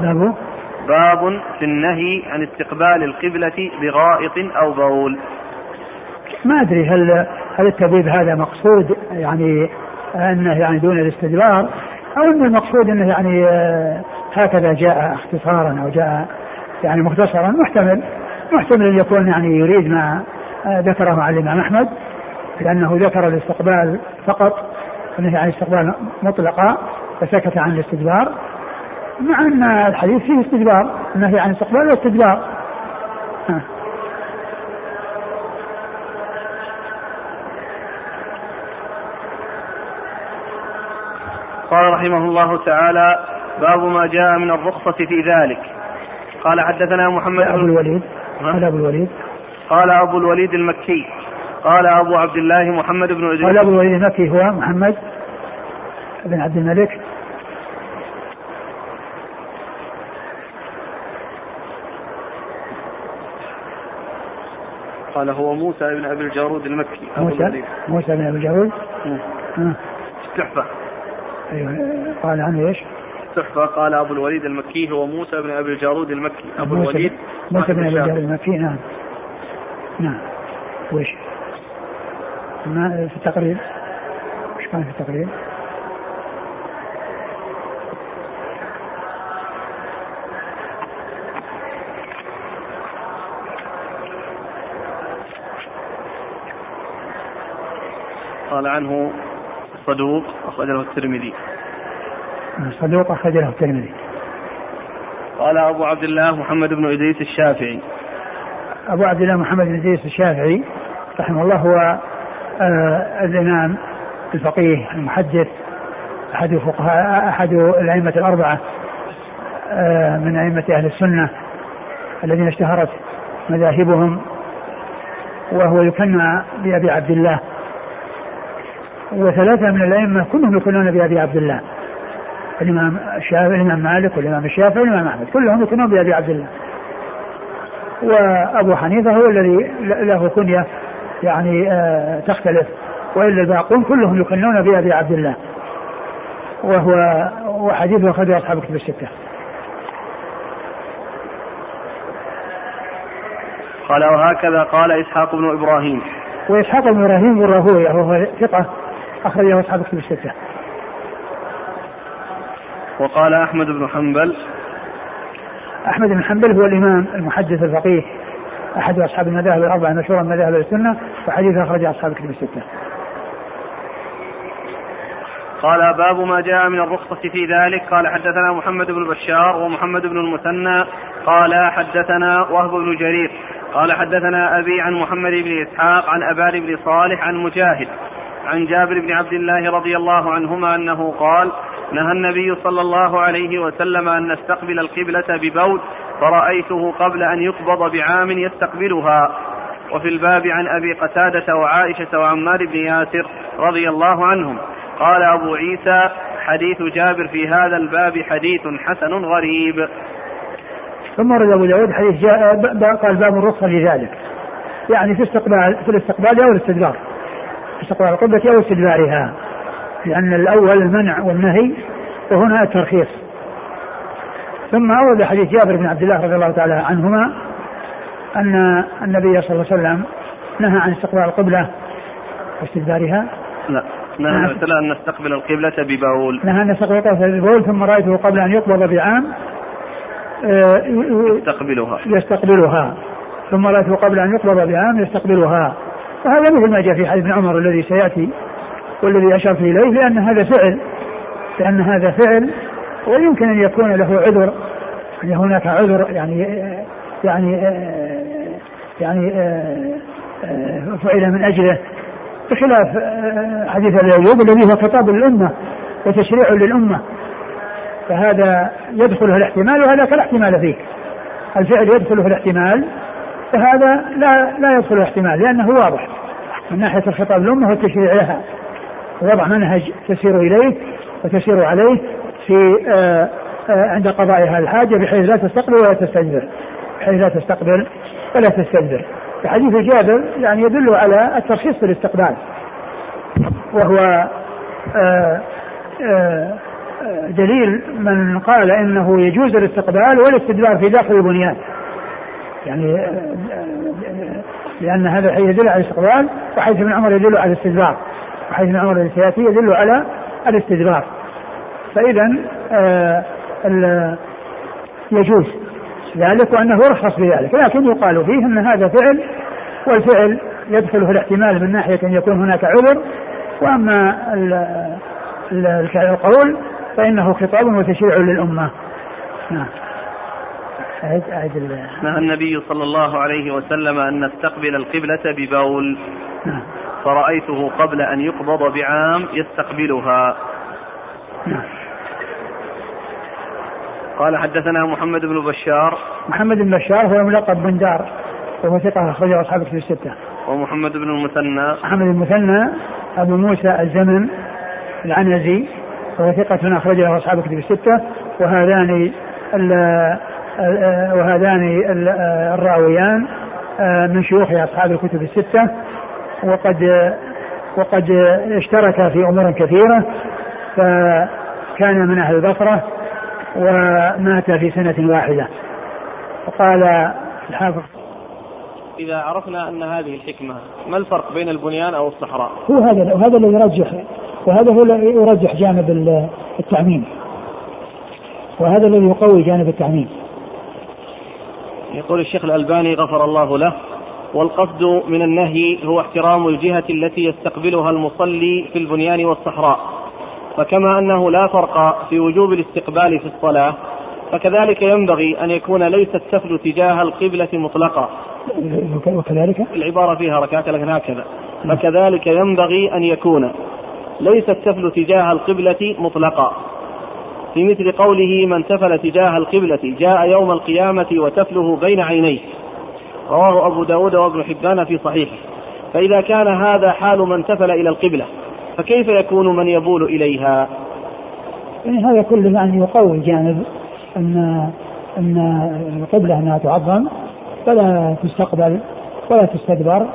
باب باب في النهي عن استقبال القبلة بغائط أو بول. ما أدري هل هل التبويب هذا مقصود يعني أنه يعني دون الاستدبار، أو أن المقصود أنه يعني هكذا جاء اختصارا أو جاء يعني مختصرا، محتمل محتمل أن يكون يعني يريد ما ذكره معلم أحمد، لأنه ذكر الاستقبال فقط، أنه يعني استقبال مطلقا فسكت عن الاستدبار، مع أن الحديث فيه استدبار، أنه يعني استقبال واستدبار. قال رحمه الله تعالى باب ما جاء من الرخصة في ذلك. قال حدثنا محمد أبو الوليد قال أبو الوليد قال أبو الوليد المكي قال أبو عبد الله محمد بن إدريس قال أبو الوليد المكي هو محمد بن عبد الملك قال هو موسى بن أبي الجارود المكي موسى, موسى بن أبي الجارود استحفة أيوة. قال عنه ايش؟ تحفة. قال أبو الوليد المكي هو موسى بن أبي الجارود المكي. أبو موسى الوليد موسى بن أبي الجارود المكي. نعم نعم. وش ما في التقريب؟ وش كان في التقريب؟ قال عنه صدوق أخرجه الترمذي. صدوق أخرجه الترمذي. قال أبو عبد الله محمد بن إدريس الشافعي. أبو عبد الله محمد بن إدريس الشافعي رحمه الله هو آه الإمام الفقيه المحدث، أحد فقهاء أحد الأئمة الأربعة آه من أئمة أهل السنة الذين اشتهرت مذاهبهم، وهو يكنى بأبي عبد الله، وثلاثة من الأئمة كلهم يكونون بأبي عبد الله، الإمام الشافعي الإمام مالك والإمام الشافعي والإمام أحمد، كلهم يكونون بأبي عبد الله. وأبو حنيفة هو الذي له كنية يعني آه تختلف، وإلا الباقون كلهم يكونون بأبي عبد الله، وهو وحديثه أخرجه أصحاب كتب الستة. قال وهكذا قال إسحاق بن إبراهيم. وإسحاق بن إبراهيم الراهوي وهو ثقة أخرجه أصحاب كتب الستة. وقال أحمد بن حنبل. أحمد بن حنبل هو الإمام المحدث الفقيه أحد أصحاب المذاهب الأربعة المشهورة من مذاهب السنة، وحديثه أخرجه أصحاب كتب الستة. قال باب ما جاء من الرخصة في ذلك. قال حدثنا محمد بن البشار ومحمد بن المثنى قال حدثنا وهب بن جرير قال حدثنا أبي عن محمد بن إسحاق عن أبان بن صالح عن مجاهد عن جابر بن عبد الله رضي الله عنهما أنه قال نهى النبي صلى الله عليه وسلم أن نستقبل القبلة ببول، فرأيته قبل أن يقبض بعام يستقبلها. وفي الباب عن أبي قتادة وعائشة وعمار بن ياسر رضي الله عنهم. قال أبو عيسى حديث جابر في هذا الباب حديث حسن غريب. ثم رد أبو داود حديث جاء قال باب الرخصة لذلك، يعني في الاستقبال في الاستقبال أو الاستدبار، استقبال القبلة أو استدبارها، لأن الأول المنع والنهي وهنا الترخيص. ثم أورد حديث جابر بن عبد الله رضي الله تعالى عنهما أن النبي صلى الله عليه وسلم نهى عن استقبال القبلة واستدبارها. لا نهى أن نستقبل القبلة ببول. نهى أن نستقبل القبلة ببول. ثم رأيته قبل أن يقبض بعام يستقبلها يستقبلها ثم رأيته قبل أن يقبض بعام يستقبلها. وهذا مثل ما جاء في حديث ابن عمر الذي سيأتي والذي أشرت إليه، لأن هذا فعل لأن هذا فعل ويمكن أن يكون له عذر، يعني هناك عذر يعني يعني يعني فعل من أجله، بخلاف حديث اليوم الذي هو خطاب للأمة وتشريع للأمة، فهذا يدخله الاحتمال وهذا لا احتمال فيه. الفعل يدخله الاحتمال فهذا لا لا يدخل الاحتمال، لأنه واضح من ناحية الخطاب للأمة والتشريع لها، وضع منهج تسير إليه وتسير عليه في آآ آآ عند قضاء هذه الحاجة، بحيث لا تستقبل ولا تستدبر. حيث لا تستقبل ولا تستدبر. حديث جابر يعني يدل على الترخيص في الاستقبال، وهو آآ آآ دليل من قال إنه يجوز الاستقبال والاستدبار في داخل البنيان، يعني لأن هذا الحديث يدل على الاستقبال، وحديث ابن عمر يدل على الاستدبار، وحديث ابن عمر السياسي يدل على الاستدبار. فإذا يجوز ذلك وأنه يرخص بذلك، لكن يقال فيه أن هذا فعل، والفعل يدخله الاحتمال من ناحية أن يكون هناك عذر، وأما القول فإنه خطاب وتشريع للأمة. نعم. نهى النبي صلى الله عليه وسلم أن نستقبل القبلة ببول، فرأيته قبل أن يقبض بعام يستقبلها. نعم. قال حدثنا محمد بن بشار. محمد بن بشار هو ملقب بن دار، وهو ثقة أخرجه أصحاب الكتب الستة. ومحمد بن المثنى. محمد المثنى أبو موسى الزمن العنزي، وهو ثقة أخرجه أصحاب الكتب الستة. وهذان وهذان الراويان من شيوخ أصحاب الكتب الستة، وقد وقد اشتركا في أمور كثيرة، فكان من أهل البصرة ومات في سنة واحدة. وقال الحافظ: إذا عرفنا أن هذه الحكمة، ما الفرق بين البنيان أو الصحراء؟ هو هذا وهذا اللي يرجح، وهذا هو اللي يرجح جانب التعميم، وهذا الذي يقوي جانب التعميم. يقول الشيخ الألباني غفر الله له: والقصد من النهي هو احترام الجهة التي يستقبلها المصلي في البنيان والصحراء، فكما أنه لا فرق في وجوب الاستقبال في الصلاة، فكذلك ينبغي أن يكون ليس السفل تجاه القبلة مطلقا. وكذلك العبارة فيها ركعة لكن هكذا، فكذلك ينبغي أن يكون ليس السفل تجاه القبلة مطلقا، في مثل قوله: من تفل تجاه القبلة جاء يوم القيامة وتفله بين عينيه، رواه أبو داود وابن حبان في صحيحه. فإذا كان هذا حال من تفل إلى القبلة، فكيف يكون من يبول إليها؟ يعني هذا كله يعني يقوي جانب أن أن القبلة أنها تعظم فلا تستقبل ولا تستدبر،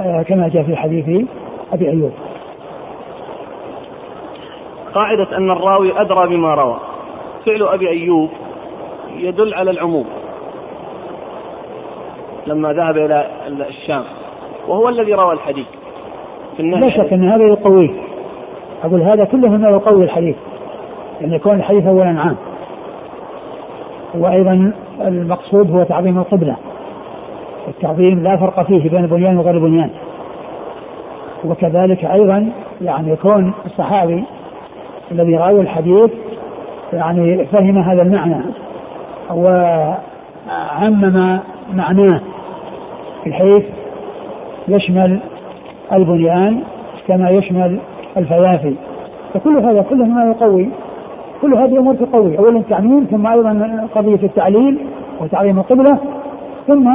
كما جاء في حديث أبي أيوب. قاعدة أن الراوي أدرى بما روى، فعل أبي أيوب يدل على العموم لما ذهب إلى الشام، وهو الذي روى الحديث. لا شك أن هذا يقويه، أقول هذا كله ما يقوي الحديث، أن يكون الحديث أولا عام، وأيضا المقصود هو تعظيم القبلة، التعظيم لا فرق فيه بين البنيان وغير البنيان. وكذلك أيضا يعني يكون الصحابي الذي رأى الحديث يعني فهم هذا المعنى وعمم معناه، بحيث يشمل البنيان كما يشمل الفيافي. فكل هذا كله ما يقوي، كل هذه الأمور تقوي، أولا التعميم، ثم أيضا قضية التعليل وتعليم القبلة، ثم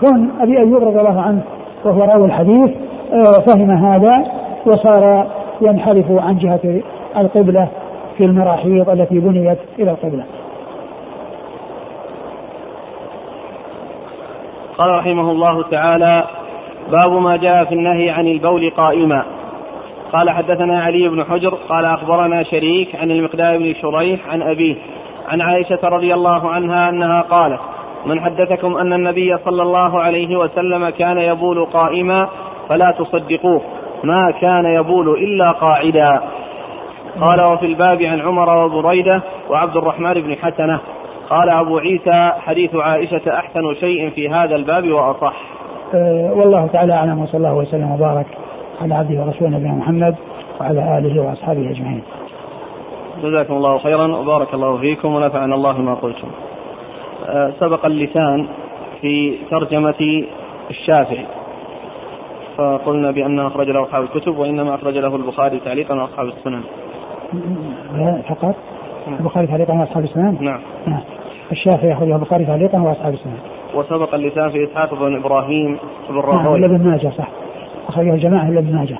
كون أبي أيوب رضي الله عنه وهو راوي الحديث فهم هذا وصار ينحرف عن جهة القبلة في المراحيض التي بنيت إلى القبلة. قال رحمه الله تعالى: باب ما جاء في النهي عن البول قائما. قال حدثنا علي بن حجر قال أخبرنا شريك عن المقداد بن شريح عن أبيه عن عائشة رضي الله عنها أنها قالت: من حدثكم أن النبي صلى الله عليه وسلم كان يبول قائما فلا تصدقوه، ما كان يبول إلا قاعدا. قال: وفي الباب عن عمر وبريدة وعبد الرحمن بن حسنة. قال أبو عيسى: حديث عائشة أحسن شيء في هذا الباب وأصح. أه والله تعالى أعلم، وصلى الله وسلم وبارك على عبده ورسوله نبينا محمد وعلى آله وأصحابه أجمعين. جزاكم الله خيرا وبارك الله فيكم ونفعنا الله ما قلتم. أه سبق اللسان في ترجمة الشافعي، فقلنا بأنه أخرج له أصحاب الكتب، وإنما أخرج له البخاري تعليقا وأصحاب السنن. فقط البخاري تعليقا واصحاب السنن. نعم. الشافعي اخرجه البخاري تعليقا واصحاب السنن. وسبق اللسان في إسحاق بن إبراهيم بن راهوي. نعم. ابن ماجه صح، اخرجه الجماعه الا ابن ماجه.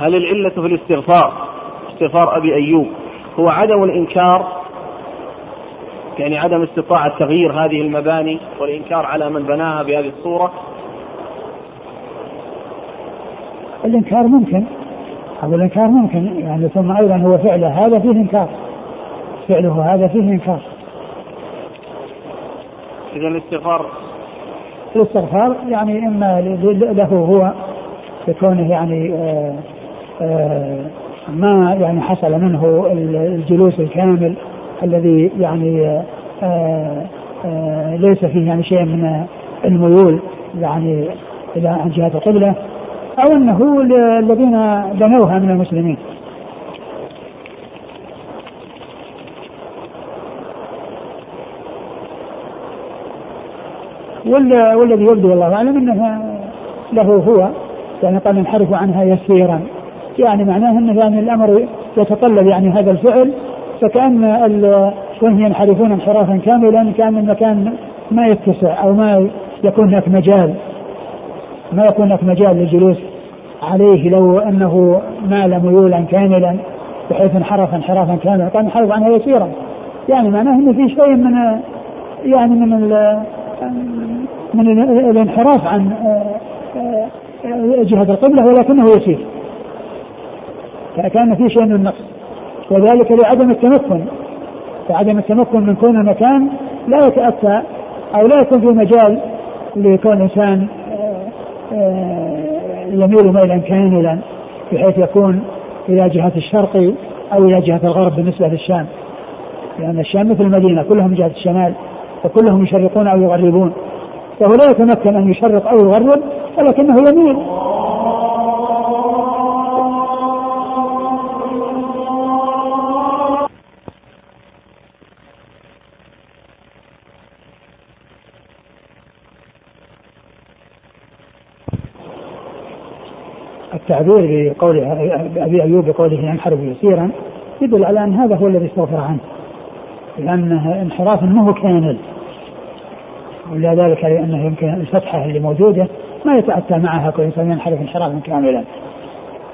هل العله في الاستغفار استغفار ابي ايوب هو عدم الإنكار، يعني عدم استطاعة تغيير هذه المباني والإنكار على من بناها بهذه الصورة. الإنكار ممكن، هذا الإنكار ممكن يعني، ثم أيضا هو فعله هذا فيه إنكار، فعله هذا فيه إنكار. إذا الاستغفار الاستغفار يعني إما له هو يكونه يعني آآ آآ ما يعني حصل منه الجلوس الكامل الذي يعني آآ آآ ليس فيه يعني شيء من الميول يعني إلى عن جهة القبلة، أو أنه الذين بنوها من المسلمين. والذي يبدو والله أعلم أنها له هو يعني قد انحرفوا عنها يسيرا، يعني معناه أن يعني الأمر يتطلب يعني هذا الفعل، فكأن هم ينحرفون انحرافا كاملا، كأن المكان ما يتسع أو ما يكون هناك مجال، ما يكون هناك مجال للجلوس عليه لو أنه مال ميولا كاملا بحيث انحرف انحرافا كاملا، قد انحرفوا عنها يسيرا، يعني معناه أن في شيء من يعني من ال من الانحراف عن جهة القبلة ولكنه يسير، فكان في شيء من النقص، وذلك لعدم التمكن، لعدم التمكن من كون المكان لا يتأتى أو لا يكون في مجال لكون الإنسان يميل ميلا كاملا بحيث يكون إلى جهة الشرق أو إلى جهة الغرب بالنسبة للشام، لأن الشام مثل المدينة كلهم جهة الشمال وكلهم يشرقون أو يغربون، فهو لا يتمكن أن يشرق أو يغرب ولكنه يميل. التعبير بقول أبي أيوب بقوله ينحرف يسيرا يدل على أن هذا هو الذي استغفر عنه، لأنه انحراف ما هو كامل، ولا ذلك لأنه يمكن الفتحة اللي موجودة ما يتأتى معها كل إنسان ينحرف انحرافا كاملا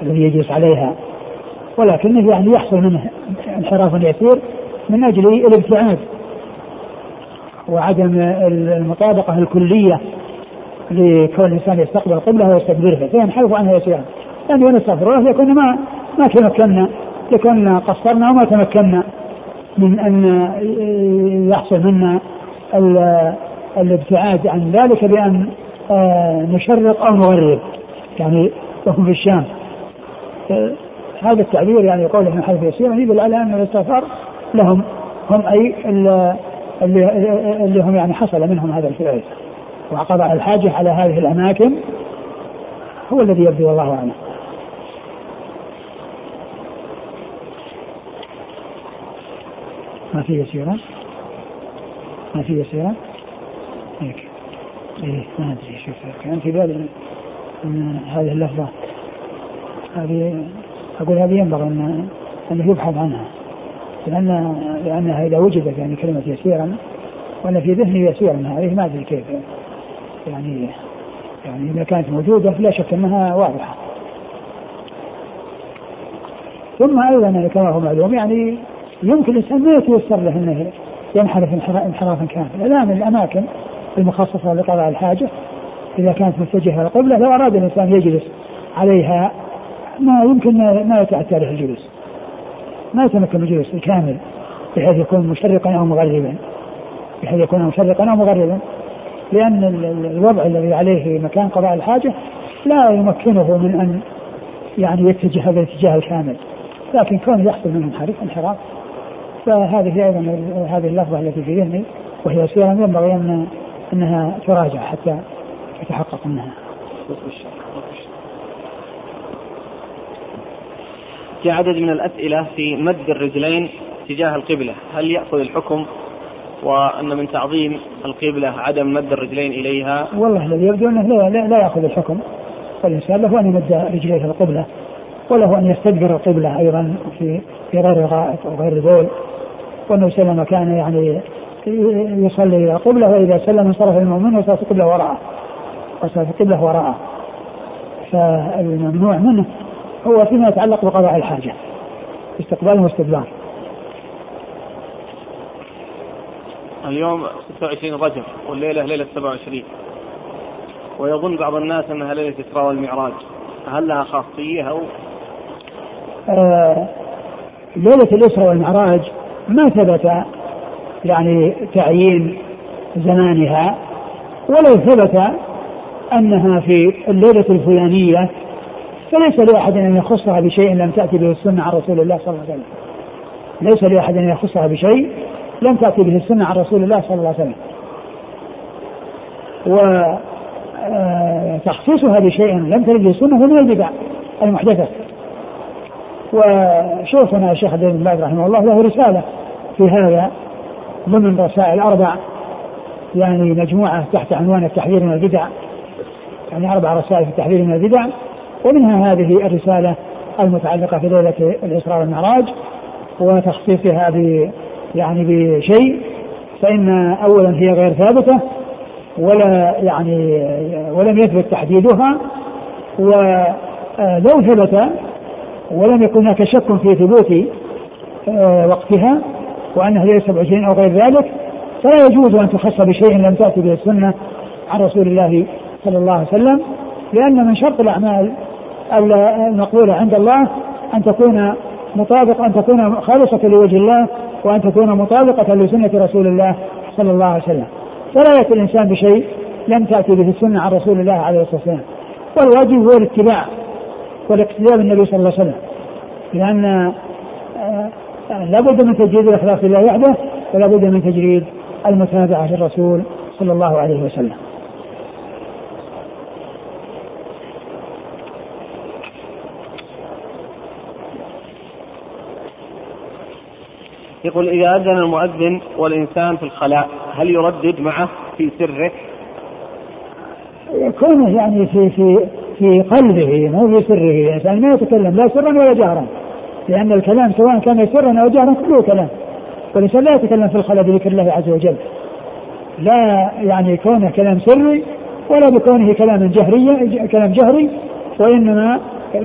الذي يجلس عليها، ولكنه يعني يحصل منه انحراف يسير من أجل الابتعاد وعدم المطابقة الكلية لكون الإنسان يستقبل قبله ويستدبرها فينحرف عنها يسيرا، يعني ونستغفر الله لكن ما ما تمكنا، لكن قصرنا وما تمكنا من أن يحصل منا الابتعاد عن ذلك بأن نشرق أو نغرب يعني وهم في الشام. هذا التعبير يعني قوله من حيث يسير يدل على أن الاستغفار لهم هم، أي اللي هم يعني حصل منهم هذا الفعل وقضاء الحاجة على هذه الأماكن هو الذي يبدو والله أعلم. ما في يسيرا ما في يسيرا هيك ايه ما ادري شو كان في بالي من هذه اللفظه هذه، اقول هذه ينبغي ان ان يبحث عنها، لان لانها اذا وجدت يعني كلمه يسيرا وانا في ذهني يسيرا هذه ما ادري كيف يعني يعني اذا كانت موجوده فلا شك انها واضحه. ثم ايضا كما هو معلوم يعني يمكن الإنسان ما يتيسر له أنه ينحرف انحرافا كاملا، الآن الأماكن المخصصة لقضاء الحاجة إذا كانت متجهة قبله لو أراد الإنسان يجلس عليها ما يمكن ما يتأتى له الجلوس، ما يتمكن الجلوس الكامل بحيث يكون مشرقا أو مغربا، بحيث يكون مشرقا أو مغربا، لأن الوضع الذي عليه مكان قضاء الحاجة لا يمكنه من أن يعني يتجه هذا الاتجاه الكامل، لكن كون يحصل منه انحراف انحراف فهذه أيضا هذه اللفظة التي في ذهني وهي سيرا ينبغي أنها تراجع حتى يتحقق منها. في عدد من الأسئلة في مد الرجلين تجاه القبلة، هل يأخذ الحكم وأن من تعظيم القبلة عدم مد الرجلين إليها؟ والله الذي يبدو أنه لا, لا يأخذ الحكم، فالإنسان له أن يمد رجليه في القبلة وله أن يستدبر القبلة أيضا في في غير غائط أو غير بول، وأنه سلم كان يعني يصلي إلى قبله وإذا سلم انصرف المؤمن وصار في قبله وراءه وصار في قبله وراءه، فالممنوع منه هو فيما يتعلق بقضاء الحاجة استقبال واستدبار، اليوم ستة وعشرين رجب والليلة ليلة سبعة وعشرين، ويظن بعض الناس أنها ليلة إسراء والمعراج، هل لها خاصية أو آه ليلة الإسراء والمعراج؟ ما ثبت يعني تعيين زمانها، ولو ثبت أنها في الليلة الفلانية فليس لأحد أن يخصها بشيء لم تأتي به السنة عن رسول الله صلى الله عليه وسلم، ليس لأحد أن يخصها بشيء لم تأتي به السنة عن رسول الله صلى الله عليه وسلم، وتخصيصها بشيء لم ترد السنة هو من البدع المحدثة. وشوفنا الشيخ عبد الله رحمه الله له رسالة في هذا ضمن رسائل أربع، يعني مجموعة تحت عنوان التحذير من البدع، يعني أربع رسائل في التحذير من البدع، ومنها هذه الرسالة المتعلقة في ليلة الإسراء والمعراج وتخصيصها ب يعني بشيء، فإن أولا هي غير ثابتة ولا يعني ولم يثبت تحديدها، ولو ثبت ولم يكن هناك شك في ثبوت وقتها وأنها ليلة سبعة وعشرين أو غير ذلك، فلا يجوز أن تخص بشيء لم تأتي به السنة عن رسول الله صلى الله عليه وسلم، لأن من شرط الأعمال المقبولة عند الله أن تكون مطابقة، أن تكون خالصة لوجه الله، وأن تكون مطابقة لسنة رسول الله صلى الله عليه وسلم، فلا يأتي الإنسان بشيء لم تأتي به السنة عن رسول الله عليه الصلاة والسلام، والواجب هو الاتباع والاقتداء بالنبي صلى الله عليه وسلم، لأن لا بد من تجريد الإخلاص لله وحده، ولا بد من تجريد المتابعة للرسول صلى الله عليه وسلم. يقول: إذا أذن المؤذن والإنسان في الخلاء هل يردد معه في سره؟ يكون يعني في في في قلبه مو في سره، يعني ما يتكلم لا سرا ولا جهرا، لأن الكلام سواء كان سرا أو جهرا كله كلام، والإنسان لا يتكلم في الخلاء بذكر الله عز وجل، لا يعني كونه كلام سري ولا بكونه كلام جهري كلام جهري، وإنما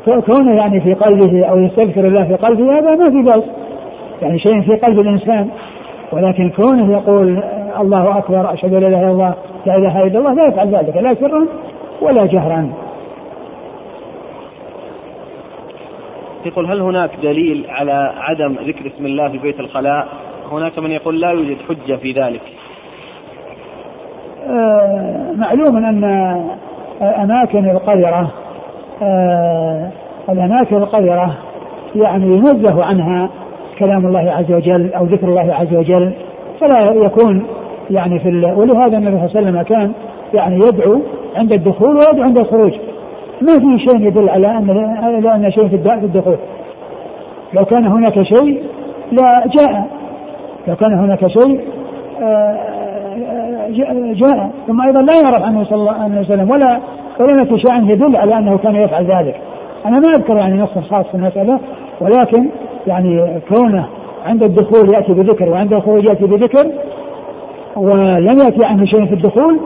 كونه يعني في قلبه أو يستذكر الله في قلبه، هذا ما في بأس، يعني شيء في قلب الإنسان، ولكن كونه يقول الله أكبر أشهد لا إله إلا الله لا إله إلا الله لا يفعل ذلك لا سرا ولا جهرا. يقول: هل هناك دليل على عدم ذكر اسم الله في بيت الخلاء؟ هناك من يقول لا يوجد حجة في ذلك. آه معلوم أن أماكن القذرة آه الأماكن القذرة يعني ينزه عنها كلام الله عز وجل أو ذكر الله عز وجل، فلا يكون يعني في ال... ولهذا النبي صلى الله عليه وسلم كان يعني يدعو عند الدخول ويدعو عند الخروج، ما في شيء يدل على أن لأن شيء في الدخول، لو كان هناك شيء لا جاء، لو كان هناك شيء جاء، ثم أيضا لا يعرف عنه صلى الله عليه وسلم ولا ولا نتشاء أن يدل على أنه كان يفعل ذلك. أنا ما أذكر يعني نص خاص في المسألة، ولكن يعني كونه عند الدخول يأتي بذكر وعند الخروج يأتي بذكر ولم يأتي عنه شيء في الدخول،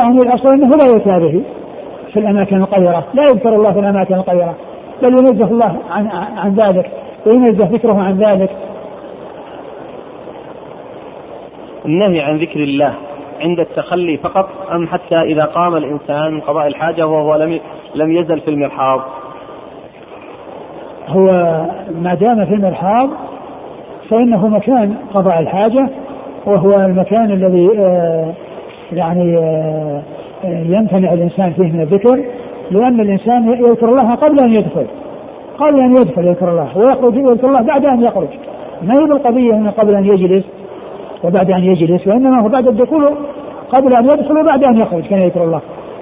يعني الأصل أنه لا يتابه في الأماكن القذرة، لا يذكر الله في الأماكن القذرة، بل ينزه الله عن, عن ذلك وينزه ذكره عن ذلك. النهي عن ذكر الله عند التخلي فقط أم حتى إذا قام الإنسان من قضاء الحاجة وهو لم, لم يزل في المرحاض؟ هو ما دام في المرحاض فإنه مكان قضاء الحاجة، وهو المكان الذي آه يعني آه يمتنع الإنسان فيه من الذكر، لأن الإنسان يذكر الله قبل أن يدخل قبل أن يدخل يذكر الله، ويخرج يذكر الله بعد أن يخرج، ما هي القضية أنه قبل أن يجلس وبعد أن يجلس، وإنما هو بعد الدخول قبل أن يدخل وبعد أن يخرج كان يذكر الله،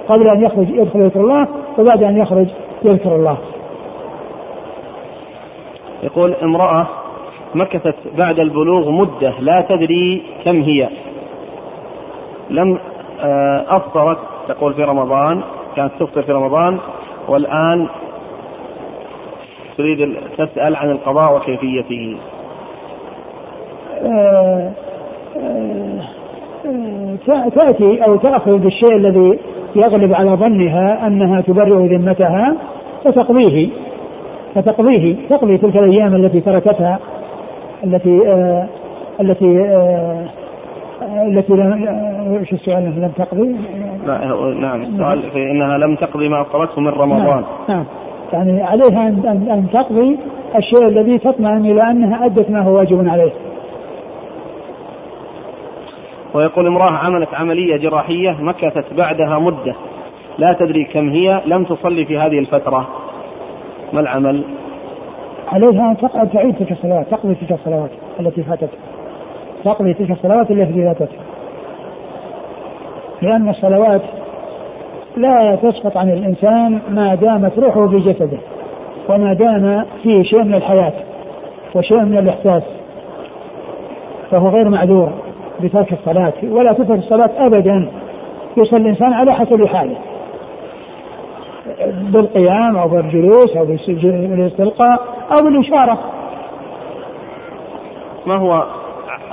قبل أن يخرج يدخل يذكر الله وبعد أن يخرج يذكر الله. يقول: امرأة مكثت بعد البلوغ مدة لا تدري كم هي، لم أفطرت، تقول في رمضان كانت تفطر في رمضان، والآن تريد تسأل عن القضاء وكيفيته. أه أه تأتي أو تأخذ بالشيء الذي يغلب على ظنها أنها تبرئ ذمتها فتقضيه فتقضيه تقضي تلك الأيام التي تركتها التي آآ التي آآ التي ايش السؤال؟ لم تقضي. نعم السؤال في انها لم تقضي ما أفطرته من رمضان. نعم يعني عليها ان ان تقضي الشيء الذي تطمئن الى انها ادت ما هو واجب عليه. ويقول امرأة عملت عملية جراحية مكثت بعدها مدة لا تدري كم هي، لم تصلي في هذه الفترة، ما العمل؟ عليها أن تقعد تعيد تلك الصلوات، تقضي تلك الصلوات التي فاتت، تقضي تلك الصلوات التي فاتت، لأن الصلوات لا تسقط عن الإنسان ما دامت روحه في جسده، وما دام فيه شيء من الحياة وشيء من الإحساس فهو غير معذور بترك الصلاة، ولا تترك الصلاة أبدا. يصل الإنسان على حسب حاله، بالقيام أو بالجلوس أو بالاستلقاء أو بالإشارة. ما هو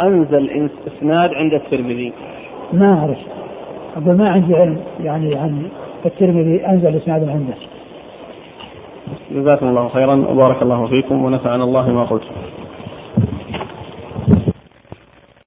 أنزل إسناد عند الترمذي؟ ما أعرف، ما عندي علم يعني عن الترمذي أنزل إسناد عنده. جزاكم الله خيرا وبارك الله فيكم ونفعنا الله ما قلتم.